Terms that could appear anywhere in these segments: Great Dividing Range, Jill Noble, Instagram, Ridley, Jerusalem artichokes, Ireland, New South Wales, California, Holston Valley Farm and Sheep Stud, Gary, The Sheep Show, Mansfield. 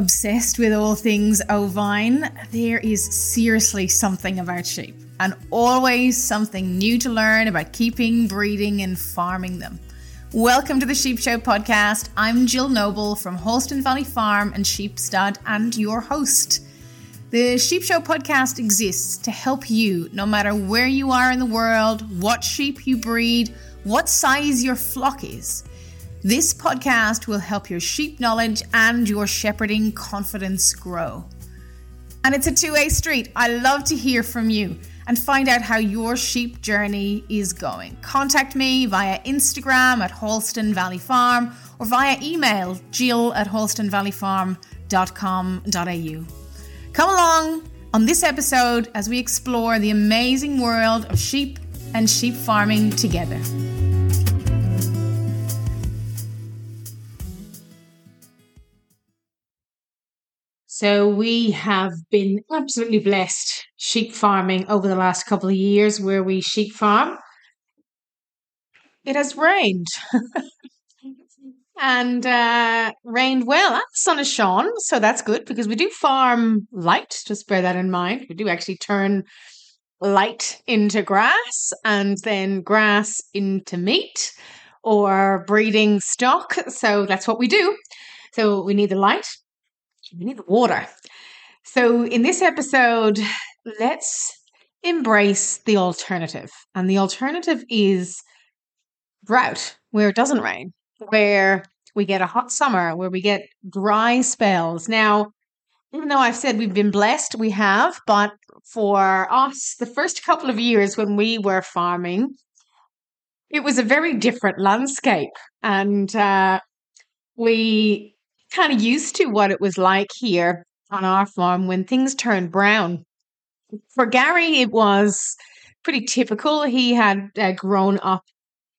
obsessed with all things ovine, there is seriously something about sheep and always something new to learn about keeping, breeding and farming them. Welcome to the Sheep Show podcast. I'm Jill Noble from Holston Valley Farm and Sheep Stud and your host. The Sheep Show podcast exists to help you no matter where you are in the world, what sheep you breed, what size your flock is. This podcast will help your sheep knowledge and your shepherding confidence grow. And it's a two-way street. I love to hear from you and find out how your sheep journey is going. Contact me via Instagram at Holston Valley Farm or via email jill@holstonvalleyfarm.com.au. Come along on this episode as we explore the amazing world of sheep and sheep farming together. So we have been absolutely blessed sheep farming over the last couple of years where we sheep farm. It has rained and rained well. And the sun has shone, so that's good because we do farm light. Just bear that in mind. We do actually turn light into grass and then grass into meat or breeding stock. So that's what we do. So we need the light. We need the water. So in this episode, let's embrace the alternative. And the alternative is drought, where it doesn't rain, where we get a hot summer, where we get dry spells. Now, even though I've said we've been blessed, we have, but for us, the first couple of years when we were farming, it was a very different landscape. And we kind of used to what it was like here on our farm when things turned brown. For Gary, it was pretty typical. He had grown up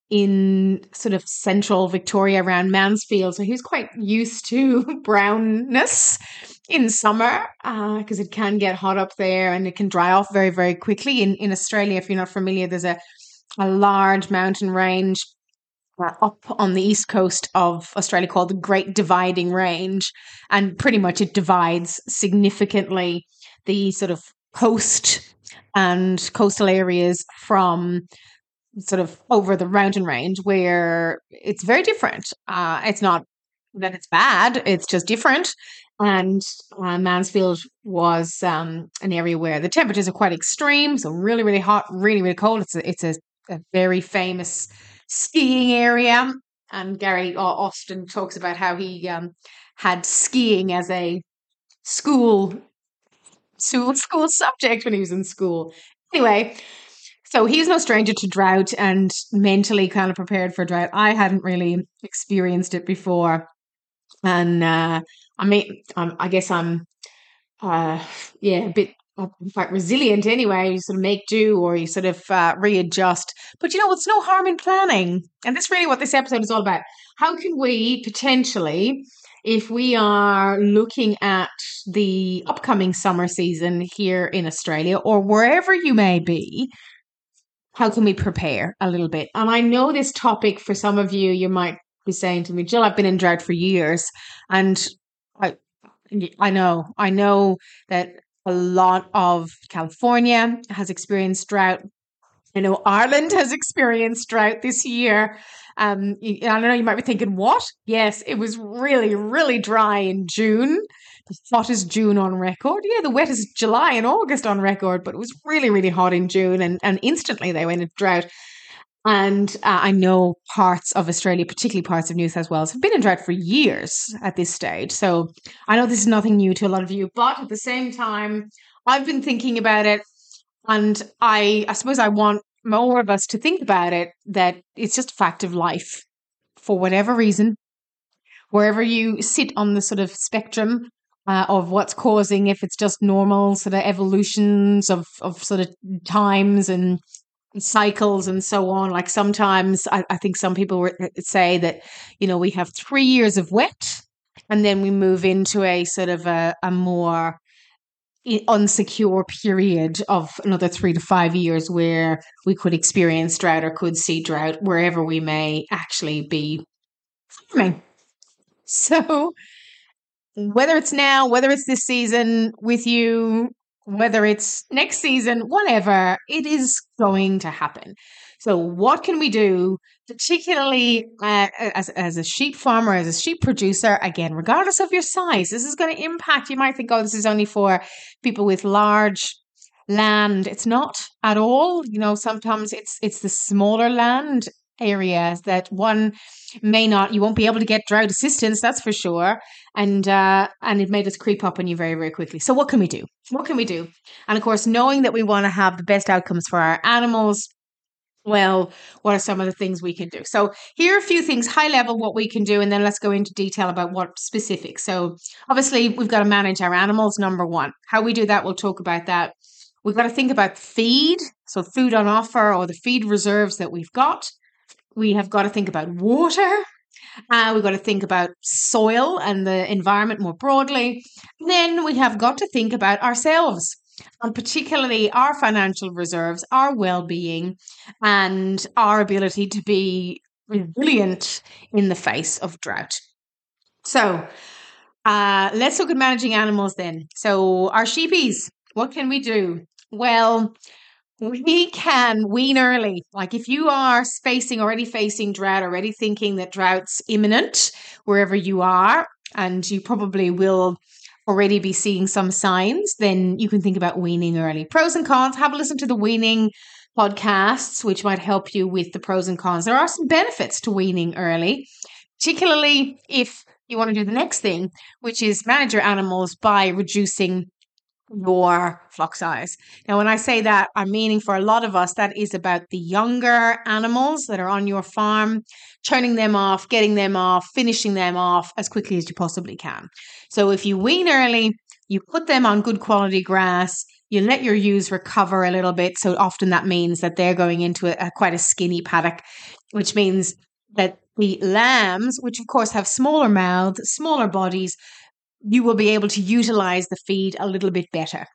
in sort of central Victoria around Mansfield, so he was quite used to brownness in summer because it can get hot up there and it can dry off very, very quickly. In Australia, if you're not familiar, there's a large mountain range up on the east coast of Australia called the Great Dividing Range, and pretty much it divides significantly the sort of coast and coastal areas from sort of over the mountain range, where it's very different. It's not that it's bad, it's just different. And Mansfield was an area where the temperatures are quite extreme, so really, really hot, really, really cold. It's a very famous skiing area, and Gary often talks about how he had skiing as a school subject when he was in school. Anyway, so he was no stranger to drought and mentally kind of prepared for drought. I hadn't really experienced it before, and I'm quite resilient anyway. You sort of make do, or you sort of readjust. But you know, it's no harm in planning. And that's really what this episode is all about. How can we potentially, if we are looking at the upcoming summer season here in Australia or wherever you may be, how can we prepare a little bit? And I know this topic for some of you, you might be saying to me, Jill, I've been in drought for years. And I know that a lot of California has experienced drought. I know Ireland has experienced drought this year. I don't know, you might be thinking, what? Yes, it was really, really dry in June. The hottest June on record. Yeah, the wettest July and August on record, but it was really, really hot in June and instantly they went into drought. And I know parts of Australia, particularly parts of New South Wales, have been in drought for years at this stage. So I know this is nothing new to a lot of you, but at the same time, I've been thinking about it, and I suppose I want more of us to think about it, that it's just a fact of life. For whatever reason, wherever you sit on the sort of spectrum of what's causing, if it's just normal sort of evolutions of sort of times and cycles and so on. Like sometimes I think some people say that, you know, we have 3 years of wet and then we move into a sort of a more unsecure period of another 3 to 5 years where we could experience drought or could see drought wherever we may actually be farming. So whether it's now, whether it's this season with you, whether it's next season, whatever, it is going to happen. So what can we do, particularly as a sheep farmer, as a sheep producer? Again, regardless of your size, this is going to impact. You might think, oh, this is only for people with large land. It's not at all. You know, sometimes it's the smaller land areas that one may not, you won't be able to get drought assistance, that's for sure. And it made us creep up on you very, very quickly. So what can we do? What can we do? And of course, knowing that we want to have the best outcomes for our animals, well, what are some of the things we can do? So here are a few things, high level, what we can do, and then let's go into detail about what specifics. So obviously we've got to manage our animals, number one. How we do that, we'll talk about that. We've got to think about feed, so food on offer or the feed reserves that we've got. We have got to think about water. We've got to think about soil and the environment more broadly. And then we have got to think about ourselves, and particularly our financial reserves, our well-being, and our ability to be resilient in the face of drought. So let's look at managing animals then. So our sheepies, what can we do? Well, we can wean early. Like if you are already facing drought, already thinking that drought's imminent wherever you are, and you probably will already be seeing some signs, then you can think about weaning early. Pros and cons, have a listen to the weaning podcasts, which might help you with the pros and cons. There are some benefits to weaning early, particularly if you want to do the next thing, which is manage your animals by reducing your flock size. Now, when I say that, I'm meaning for a lot of us, that is about the younger animals that are on your farm, turning them off, getting them off, finishing them off as quickly as you possibly can. So if you wean early, you put them on good quality grass, you let your ewes recover a little bit. So often that means that they're going into quite a skinny paddock, which means that the lambs, which of course have smaller mouths, smaller bodies, you will be able to utilize the feed a little bit better.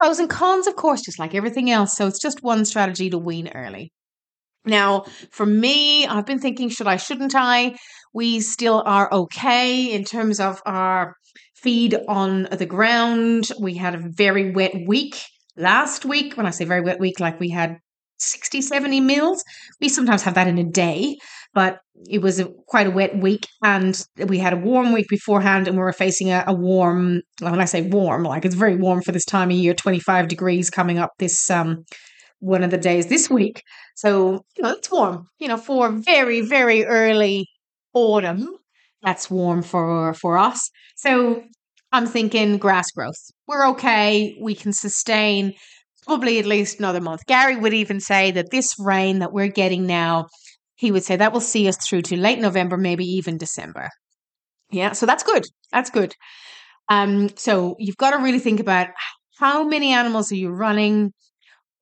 Pros and cons, of course, just like everything else. So it's just one strategy to wean early. Now, for me, I've been thinking, should I, shouldn't I? We still are okay in terms of our feed on the ground. We had a very wet week last week. When I say very wet week, like we had 60, 70 mils. We sometimes have that in a day, but it was quite a wet week, and we had a warm week beforehand, and we were facing a warm, when I say warm, like it's very warm for this time of year, 25 degrees coming up this one of the days this week. So, you know, it's warm, you know, for very, very early autumn. That's warm for us. So I'm thinking grass growth. We're okay. We can sustain probably at least another month. Gary would even say that this rain that we're getting now, he would say that will see us through to late November, maybe even December. Yeah, so that's good. That's good. So you've got to really think about how many animals are you running,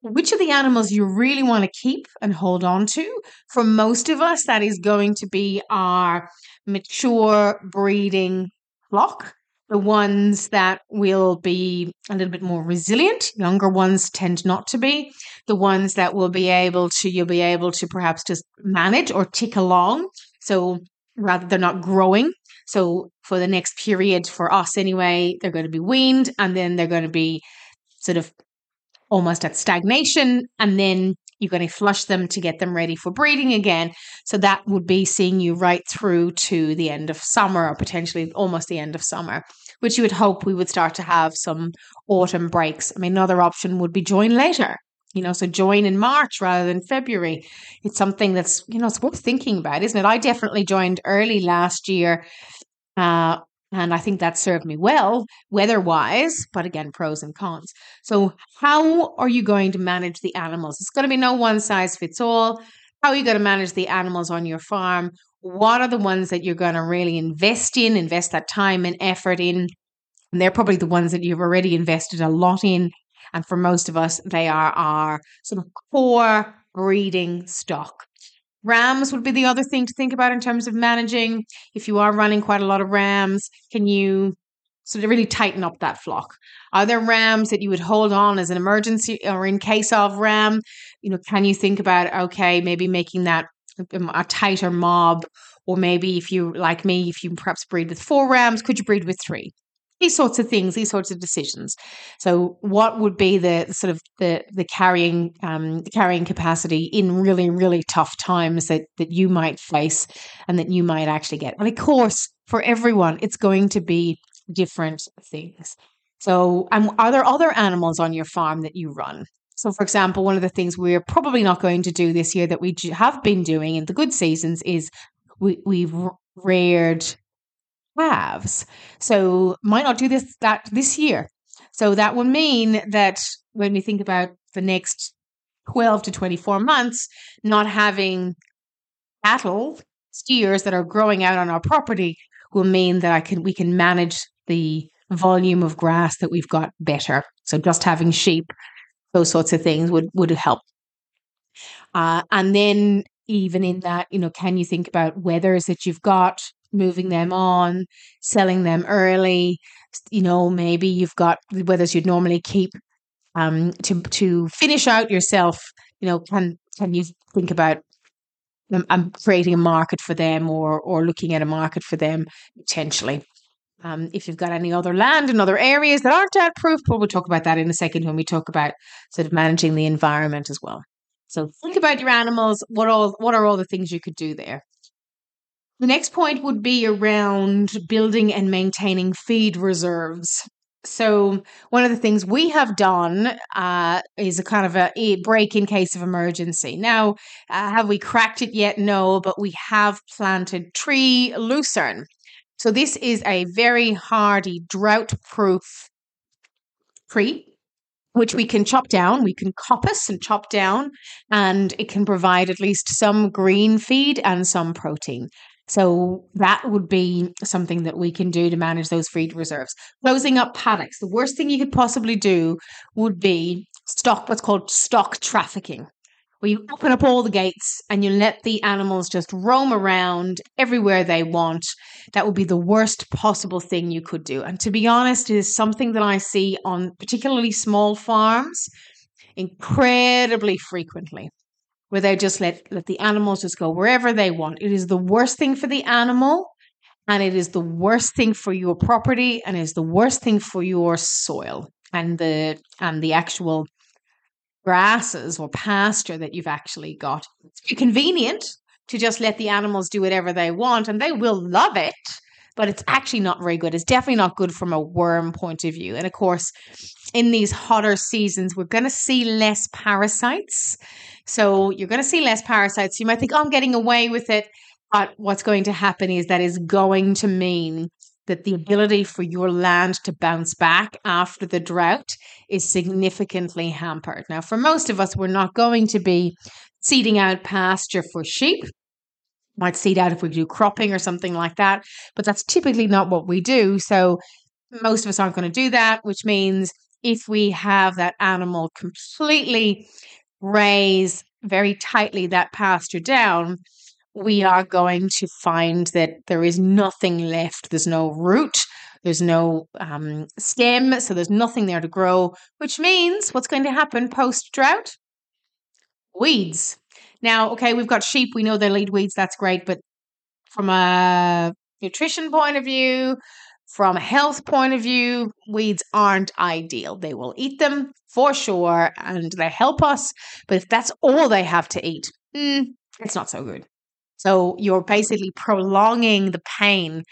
which of the animals you really want to keep and hold on to. For most of us, that is going to be our mature breeding flock. The ones that will be a little bit more resilient, younger ones tend not to be. The ones that will be able to, you'll be able to perhaps just manage or tick along. So rather they're not growing. So for the next period for us anyway, they're going to be weaned, and then they're going to be sort of almost at stagnation. And then you're going to flush them to get them ready for breeding again. So that would be seeing you right through to the end of summer, or potentially almost the end of summer, which you would hope we would start to have some autumn breaks. I mean, another option would be join later, you know, so join in March rather than February. It's something that's, you know, it's worth thinking about, isn't it? I definitely joined early last year, and I think that served me well weather-wise, but again, pros and cons. So how are you going to manage the animals? It's going to be no one size fits all. How are you going to manage the animals on your farm? What are the ones that you're going to really invest in, invest that time and effort in? And they're probably the ones that you've already invested a lot in. And for most of us, they are our sort of core breeding stock. Rams would be the other thing to think about in terms of managing. If you are running quite a lot of rams, can you sort of really tighten up that flock? Are there rams that you would hold on as an emergency or in case of ram? You know, can you think about, okay, maybe making that a tighter mob? Or maybe if you, like me, if you perhaps breed with 4 rams, could you breed with 3? These sorts of things, these sorts of decisions. So what would be the carrying capacity in really, really tough times that you might face and that you might actually get? And of course, for everyone, it's going to be different things. So are there other animals on your farm that you run? So, for example, one of the things we're probably not going to do this year that we have been doing in the good seasons is we've reared calves. So might not do this year. So that will mean that when we think about the next 12 to 24 months, not having cattle, steers that are growing out on our property will mean that we can manage the volume of grass that we've got better. So just having sheep, those sorts of things would help. And then even in that, can you think about weathers that you've got? Moving them on, selling them early, maybe you've got the weathers you'd normally keep to finish out yourself. Can you think about creating a market for them or looking at a market for them potentially? If you've got any other land in other areas that aren't drought proof, but we'll talk about that in a second when we talk about sort of managing the environment as well. So think about your animals. What are all the things you could do there? The next point would be around building and maintaining feed reserves. So one of the things we have done is a kind of a break in case of emergency. Now, have we cracked it yet? No, but we have planted tree lucerne. So this is a very hardy, drought-proof tree, which we can chop down. We can coppice and chop down, and it can provide at least some green feed and some protein. So that would be something that we can do to manage those feed reserves. Closing up paddocks. The worst thing you could possibly do would be what's called stock trafficking, where you open up all the gates and you let the animals just roam around everywhere they want. That would be the worst possible thing you could do. And to be honest, it is something that I see on particularly small farms incredibly frequently, where they just let the animals just go wherever they want. It is the worst thing for the animal, and it is the worst thing for your property, and it is the worst thing for your soil and the actual grasses or pasture that you've actually got. It's convenient to just let the animals do whatever they want, and they will love it, but it's actually not very good. It's definitely not good from a worm point of view. And of course, in these hotter seasons, we're going to see less parasites. So you're going to see less parasites. You might think, I'm getting away with it. But what's going to happen is that is going to mean that the ability for your land to bounce back after the drought is significantly hampered. Now, for most of us, we're not going to be seeding out pasture for sheep. Might seed out if we do cropping or something like that, but that's typically not what we do. So most of us aren't going to do that, which means if we have that animal completely graze very tightly that pasture down, we are going to find that there is nothing left. There's no root, there's no stem, so there's nothing there to grow, which means what's going to happen post-drought? Weeds. Now, okay, we've got sheep. We know they lead weeds. That's great. But from a nutrition point of view, from a health point of view, weeds aren't ideal. They will eat them for sure, and they help us. But if that's all they have to eat, it's not so good. So you're basically prolonging the pain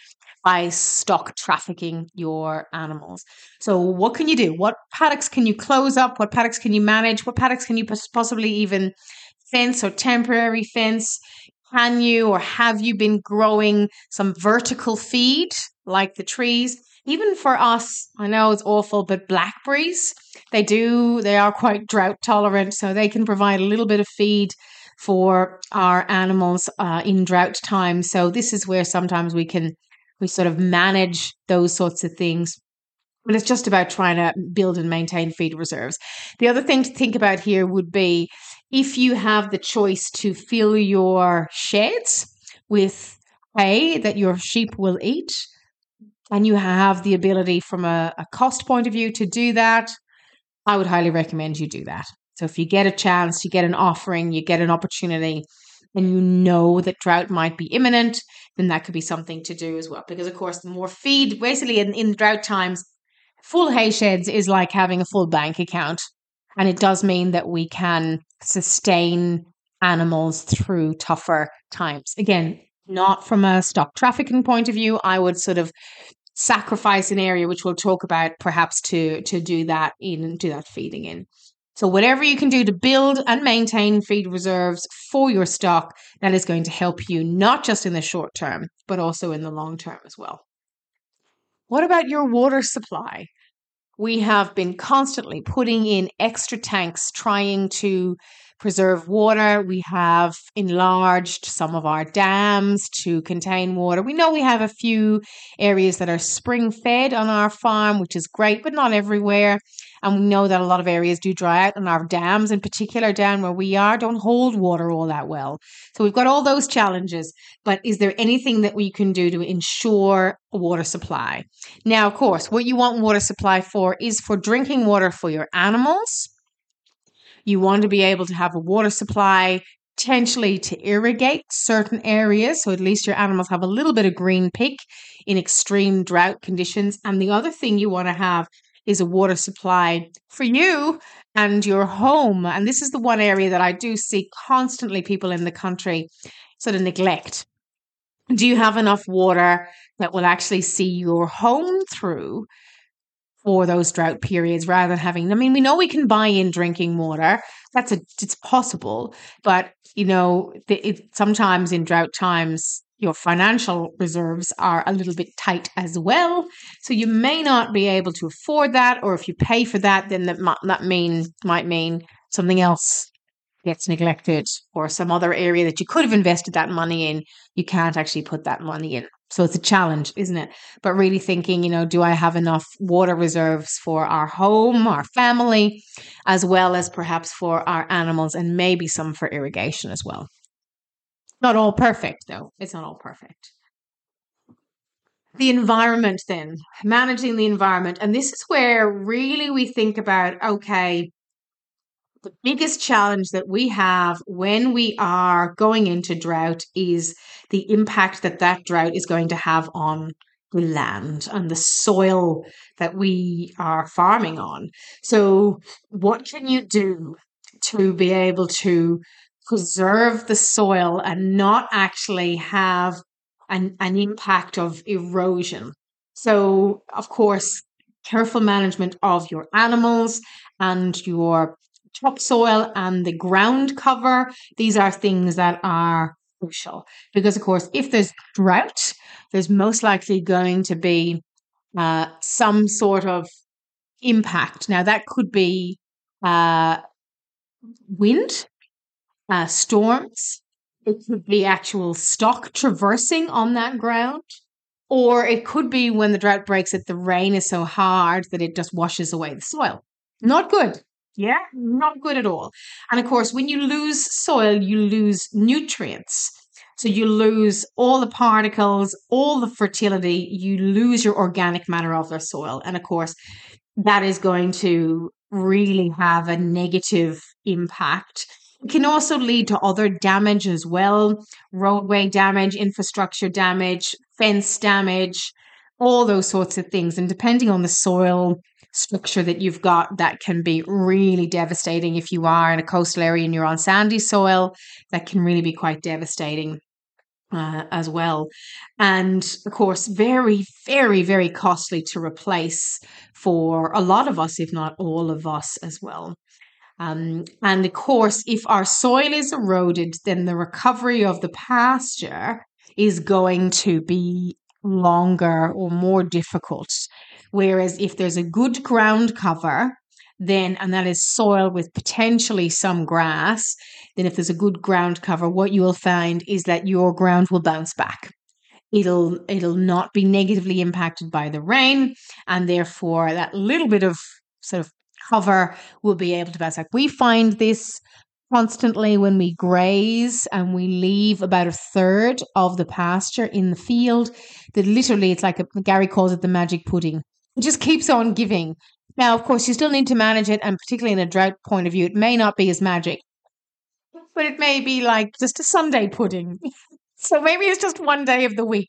by stock trafficking your animals. So what can you do? What paddocks can you close up? What paddocks can you manage? What paddocks can you possibly even fence or temporary fence? Can you or have you been growing some vertical feed like the trees? Even for us, I know it's awful, but blackberries, they are quite drought tolerant, so they can provide a little bit of feed for our animals in drought time. So this is where sometimes we sort of manage those sorts of things. But it's just about trying to build and maintain feed reserves. The other thing to think about here would be if you have the choice to fill your sheds with hay that your sheep will eat, and you have the ability from a cost point of view to do that, I would highly recommend you do that. So if you get a chance, you get an offering, you get an opportunity, and you know that drought might be imminent, then that could be something to do as well. Because, of course, the more feed, basically in drought times, full hay sheds is like having a full bank account. And it does mean that we can sustain animals through tougher times. Again, not from a stock trafficking point of view. I would sort of sacrifice an area, which we'll talk about perhaps, to do that in, do that feeding in. So whatever you can do to build and maintain feed reserves for your stock, that is going to help you not just in the short term, but also in the long term as well. What about your water supply? We have been constantly putting in extra tanks, trying to preserve water. We have enlarged some of our dams to contain water. We know we have a few areas that are spring fed on our farm, which is great, but not everywhere. And we know that a lot of areas do dry out, and our dams in particular down where we are don't hold water all that well. So we've got all those challenges, but is there anything that we can do to ensure a water supply? Now, of course, what you want water supply for is for drinking water for your animals. You want to be able to have a water supply potentially to irrigate certain areas, so at least your animals have a little bit of green pick in extreme drought conditions. And the other thing you want to have is a water supply for you and your home. And this is the one area that I do see constantly people in the country sort of neglect. Do you have enough water that will actually see your home through for those drought periods, rather than having, I mean, we know we can buy in drinking water. It's possible, but you know, sometimes in drought times, your financial reserves are a little bit tight as well. So you may not be able to afford that, or if you pay for that, then that might mean something else gets neglected, or some other area that you could have invested that money in, you can't actually put that money in. So it's a challenge, isn't it? But really thinking, you know, do I have enough water reserves for our home, our family, as well as perhaps for our animals, and maybe some for irrigation as well. Not all perfect, though. It's not all perfect. The environment then, managing the environment. And this is where really we think about, okay, the biggest challenge that we have when we are going into drought is the impact that that drought is going to have on the land and the soil that we are farming on. So what can you do to be able to preserve the soil and not actually have an impact of erosion? So, of course, careful management of your animals and your topsoil and the ground cover. These are things that are crucial because, of course, if there's drought, there's most likely going to be some sort of impact. Now, that could be wind, storms. It could be actual stock traversing on that ground. Or it could be when the drought breaks that the rain is so hard that it just washes away the soil. Not good. Yeah, not good at all. And of course, when you lose soil, you lose nutrients. So you lose all the particles, all the fertility, you lose your organic matter of the soil. And of course, that is going to really have a negative impact. It can also lead to other damage as well, roadway damage, infrastructure damage, fence damage, all those sorts of things. And depending on the soil structure that you've got, that can be really devastating. If you are in a coastal area and you're on sandy soil, that can really be quite devastating as well. And of course, very, very, very costly to replace for a lot of us, if not all of us as well. And of course, if our soil is eroded, then the recovery of the pasture is going to be longer or more difficult. Whereas if there's a good ground cover, then, and that is soil with potentially some grass, then if there's a good ground cover, what you will find is that your ground will bounce back. It'll not be negatively impacted by the rain, and therefore that little bit of sort of cover will be able to bounce back. We find this constantly when we graze and we leave about a third of the pasture in the field, that literally it's like Gary calls it the magic pudding. It just keeps on giving. Now, of course, you still need to manage it, and particularly in a drought point of view, it may not be as magic. but it may be like just a Sunday pudding. So maybe it's just one day of the week,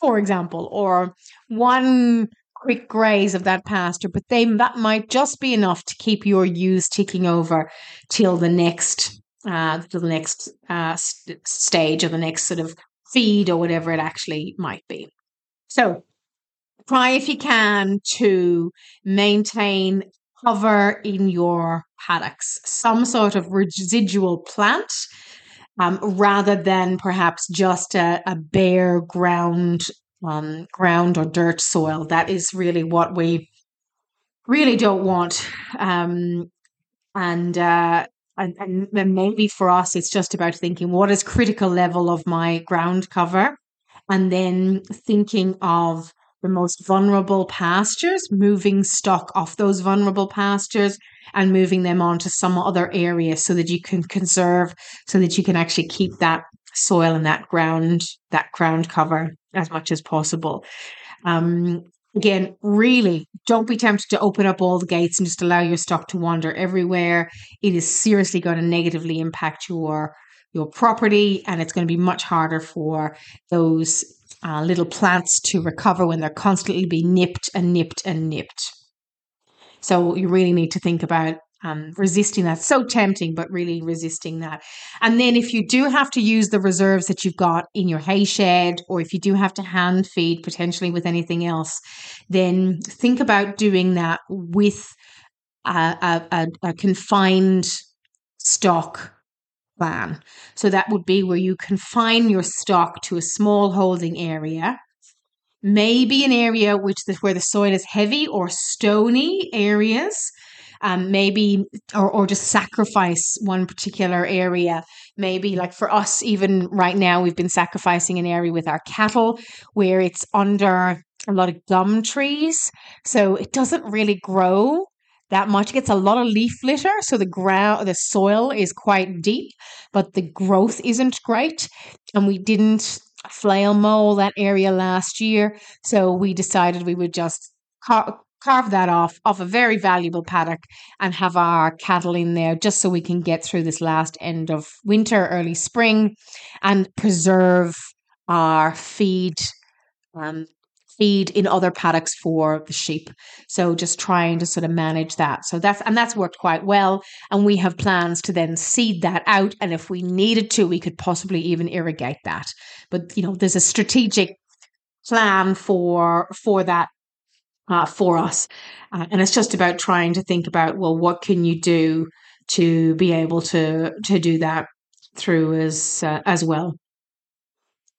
for example, or one quick graze of that pasture, but that might just be enough to keep your ewes ticking over till the next stage or the next sort of feed or whatever it actually might be. So try if you can to maintain cover in your paddocks, some sort of residual plant, rather than perhaps just a bare ground or dirt soil. That is really what we really don't want. And maybe for us, it's just about thinking, what is critical level of my ground cover? And then thinking of the most vulnerable pastures, moving stock off those vulnerable pastures and moving them on to some other area so that you can conserve, so that you can actually keep that soil and that ground cover as much as possible. Again, really don't be tempted to open up all the gates and just allow your stock to wander everywhere. It is seriously going to negatively impact your property, and it's going to be much harder for those little plants to recover when they're constantly being nipped and nipped and nipped. So you really need to think about resisting that. So tempting, but really resisting that. And then if you do have to use the reserves that you've got in your hay shed, or if you do have to hand feed potentially with anything else, then think about doing that with a confined stock plan. So that would be where you confine your stock to a small holding area, maybe an area where the soil is heavy or stony areas. Maybe, or just sacrifice one particular area. Maybe like for us, even right now, we've been sacrificing an area with our cattle where it's under a lot of gum trees. So it doesn't really grow that much. It gets a lot of leaf litter. So the soil is quite deep, but the growth isn't great. And we didn't flail mow that area last year. So we decided we would just carve that off a very valuable paddock and have our cattle in there just so we can get through this last end of winter, early spring, and preserve our feed in other paddocks for the sheep. So just trying to sort of manage that. So that's worked quite well. And we have plans to then seed that out. And if we needed to, we could possibly even irrigate that. But, there's a strategic plan for that. For us. And it's just about trying to think about, well, what can you do to be able to do that through as well.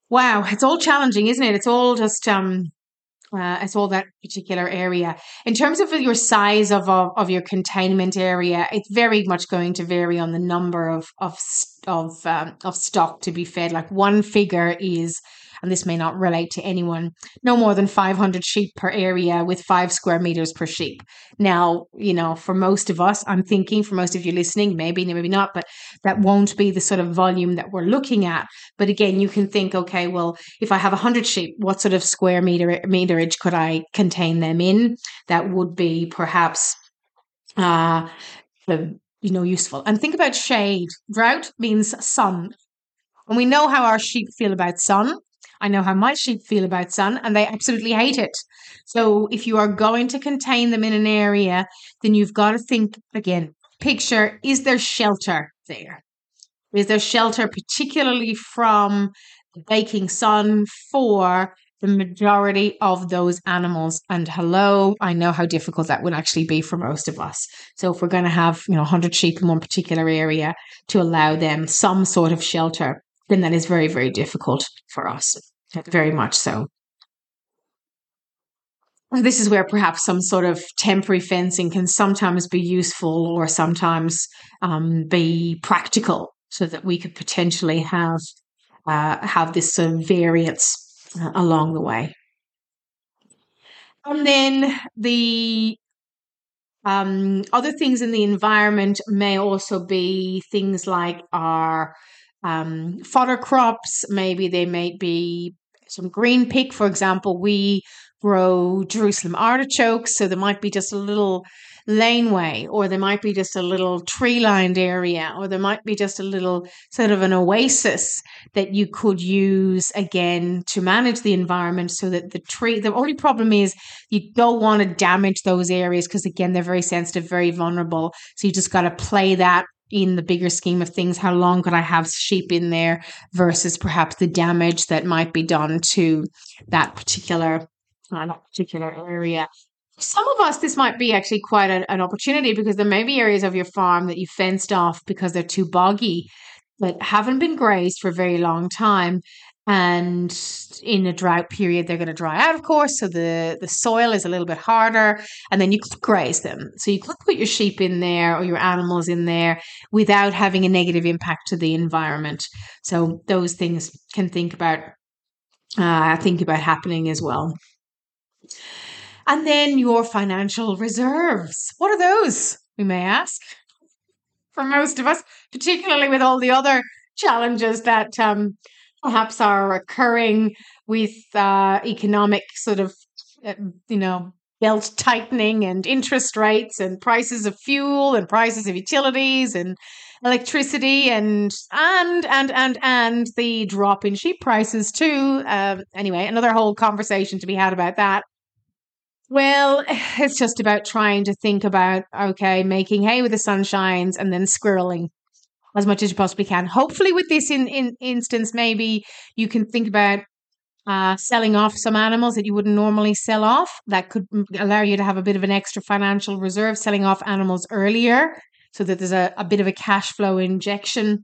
Wow. It's all challenging, isn't it? It's all just, it's all that particular area. In terms of your size of your containment area, it's very much going to vary on the number of stock to be fed. Like one figure is, and this may not relate to anyone, no more than 500 sheep per area with 5 square meters per sheep. Now, for most of us, I'm thinking for most of you listening, maybe, maybe not, but that won't be the sort of volume that we're looking at. But again, you can think, okay, well, if I have 100 sheep, what sort of square meterage could I contain them in? That would be perhaps, useful. And think about shade. Drought means sun. And we know how our sheep feel about sun. I know how my sheep feel about sun, and they absolutely hate it. So if you are going to contain them in an area, then you've got to think again, picture, is there shelter there? Is there shelter particularly from the baking sun for the majority of those animals? And hello, I know how difficult that would actually be for most of us. So if we're going to have 100 sheep in one particular area to allow them some sort of shelter, then that is very, very difficult for us, very much so. This is where perhaps some sort of temporary fencing can sometimes be useful or sometimes be practical, so that we could potentially have this sort of variance along the way. And then the other things in the environment may also be things like our fodder crops. Maybe they may be some green pig, for example, we grow Jerusalem artichokes. So there might be just a little laneway, or there might be just a little tree-lined area, or there might be just a little sort of an oasis that you could use again to manage the environment so that the tree, the only problem is you don't want to damage those areas because, again, they're very sensitive, very vulnerable. So you just got to play that in the bigger scheme of things. How long could I have sheep in there versus perhaps the damage that might be done to that particular area. Some of us, this might be actually quite an opportunity because there may be areas of your farm that you fenced off because they're too boggy, but haven't been grazed for a very long time. And in a drought period, they're going to dry out, of course, so the soil is a little bit harder, and then you could graze them. So you could put your sheep in there or your animals in there without having a negative impact to the environment. So those things can think about happening as well. And then your financial reserves. What are those, we may ask, for most of us, particularly with all the other challenges that perhaps are occurring with economic sort of, belt tightening and interest rates and prices of fuel and prices of utilities and electricity and the drop in sheep prices too. Anyway, another whole conversation to be had about that. Well, it's just about trying to think about, okay, making hay with the sun shines and then squirreling as much as you possibly can. Hopefully with this instance, maybe you can think about selling off some animals that you wouldn't normally sell off. That could allow you to have a bit of an extra financial reserve, selling off animals earlier so that there's a bit of a cash flow injection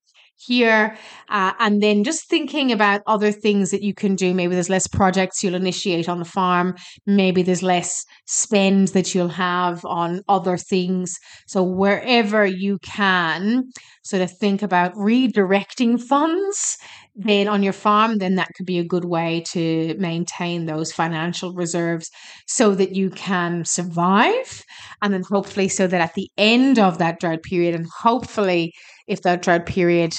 here, and then just thinking about other things that you can do. Maybe there's less projects you'll initiate on the farm. Maybe there's less spend that you'll have on other things. So wherever you can sort of think about redirecting funds then on your farm, then that could be a good way to maintain those financial reserves so that you can survive, and then hopefully so that at the end of that drought period, and hopefully if that drought period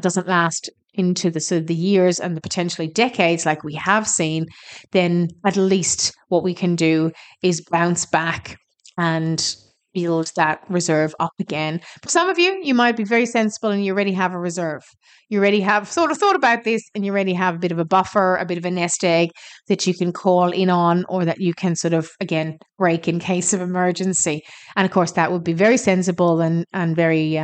doesn't last into the sort of the years and the potentially decades like we have seen, then at least what we can do is bounce back and build that reserve up again. For some of you, you might be very sensible and you already have a reserve. You already have sort of thought about this and you already have a bit of a buffer, a bit of a nest egg that you can call in on, or that you can sort of, again, break in case of emergency. And of course, that would be very sensible and very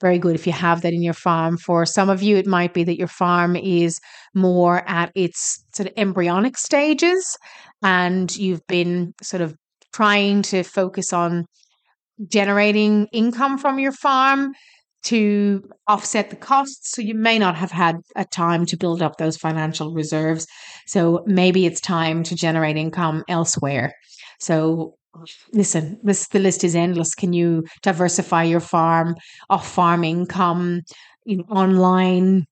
very good if you have that in your farm. For some of you, it might be that your farm is more at its sort of embryonic stages and you've been sort of trying to focus on generating income from your farm to offset the costs. So you may not have had a time to build up those financial reserves. So maybe it's time to generate income elsewhere. So listen, the list is endless. Can you diversify your farm, off-farm income, online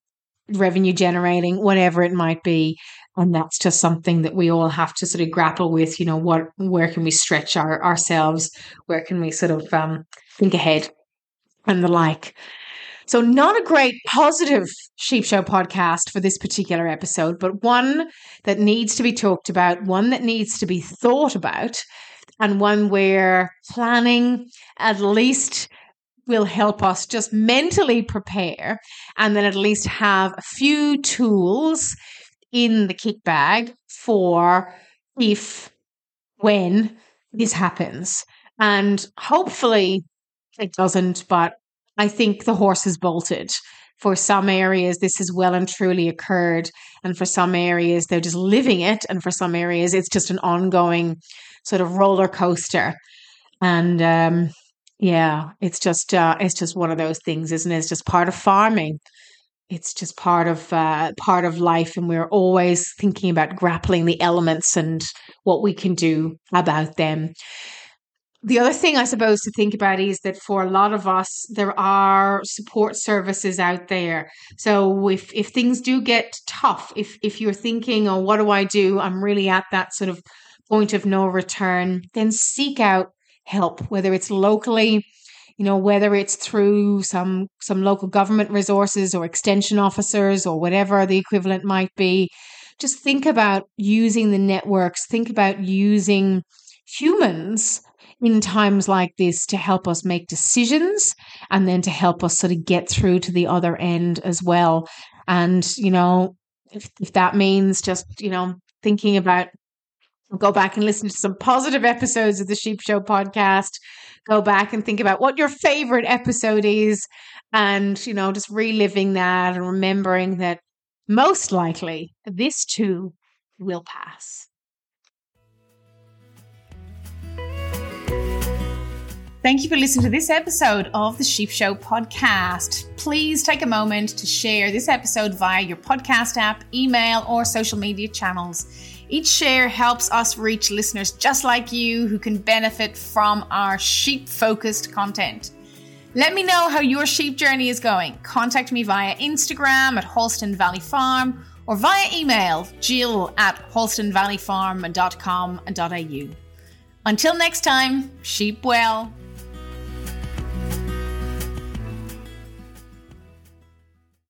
revenue generating, whatever it might be? And that's just something that we all have to sort of grapple with. Where can we stretch ourselves? Where can we sort of think ahead and the like? So not a great positive Sheep Show podcast for this particular episode, but one that needs to be talked about, one that needs to be thought about, and one where planning at least will help us just mentally prepare, and then at least have a few tools in the kit bag for if, when this happens. And hopefully it doesn't, but I think the horse has bolted. For some areas, this has well and truly occurred. And for some areas, they're just living it. And for some areas, it's just an ongoing sort of roller coaster. And it's just one of those things, isn't it? It's just part of farming. It's just part of life. And we're always thinking about grappling the elements and what we can do about them. The other thing I suppose to think about is that for a lot of us, there are support services out there. So if things do get tough, if you're thinking, oh, what do I do? I'm really at that sort of point of no return, then seek out help, whether it's locally, whether it's through some local government resources or extension officers or whatever the equivalent might be. just think about using the networks, think about using humans in times like this to help us make decisions and then to help us sort of get through to the other end as well. And, you know, if that means just, you know, thinking about, go back and listen to some positive episodes of the Sheep Show podcast, go back and think about what your favorite episode is and, you know, just reliving that and remembering that most likely this too will pass. Thank you for listening to this episode of the Sheep Show podcast. Please take a moment to share this episode via your podcast app, email, or social media channels. Each share helps us reach listeners just like you who can benefit from our sheep-focused content. Let me know how your sheep journey is going. Contact me via Instagram at Holston Valley Farm or via email jill@holstonvalleyfarm.com.au. Until next time, sheep well.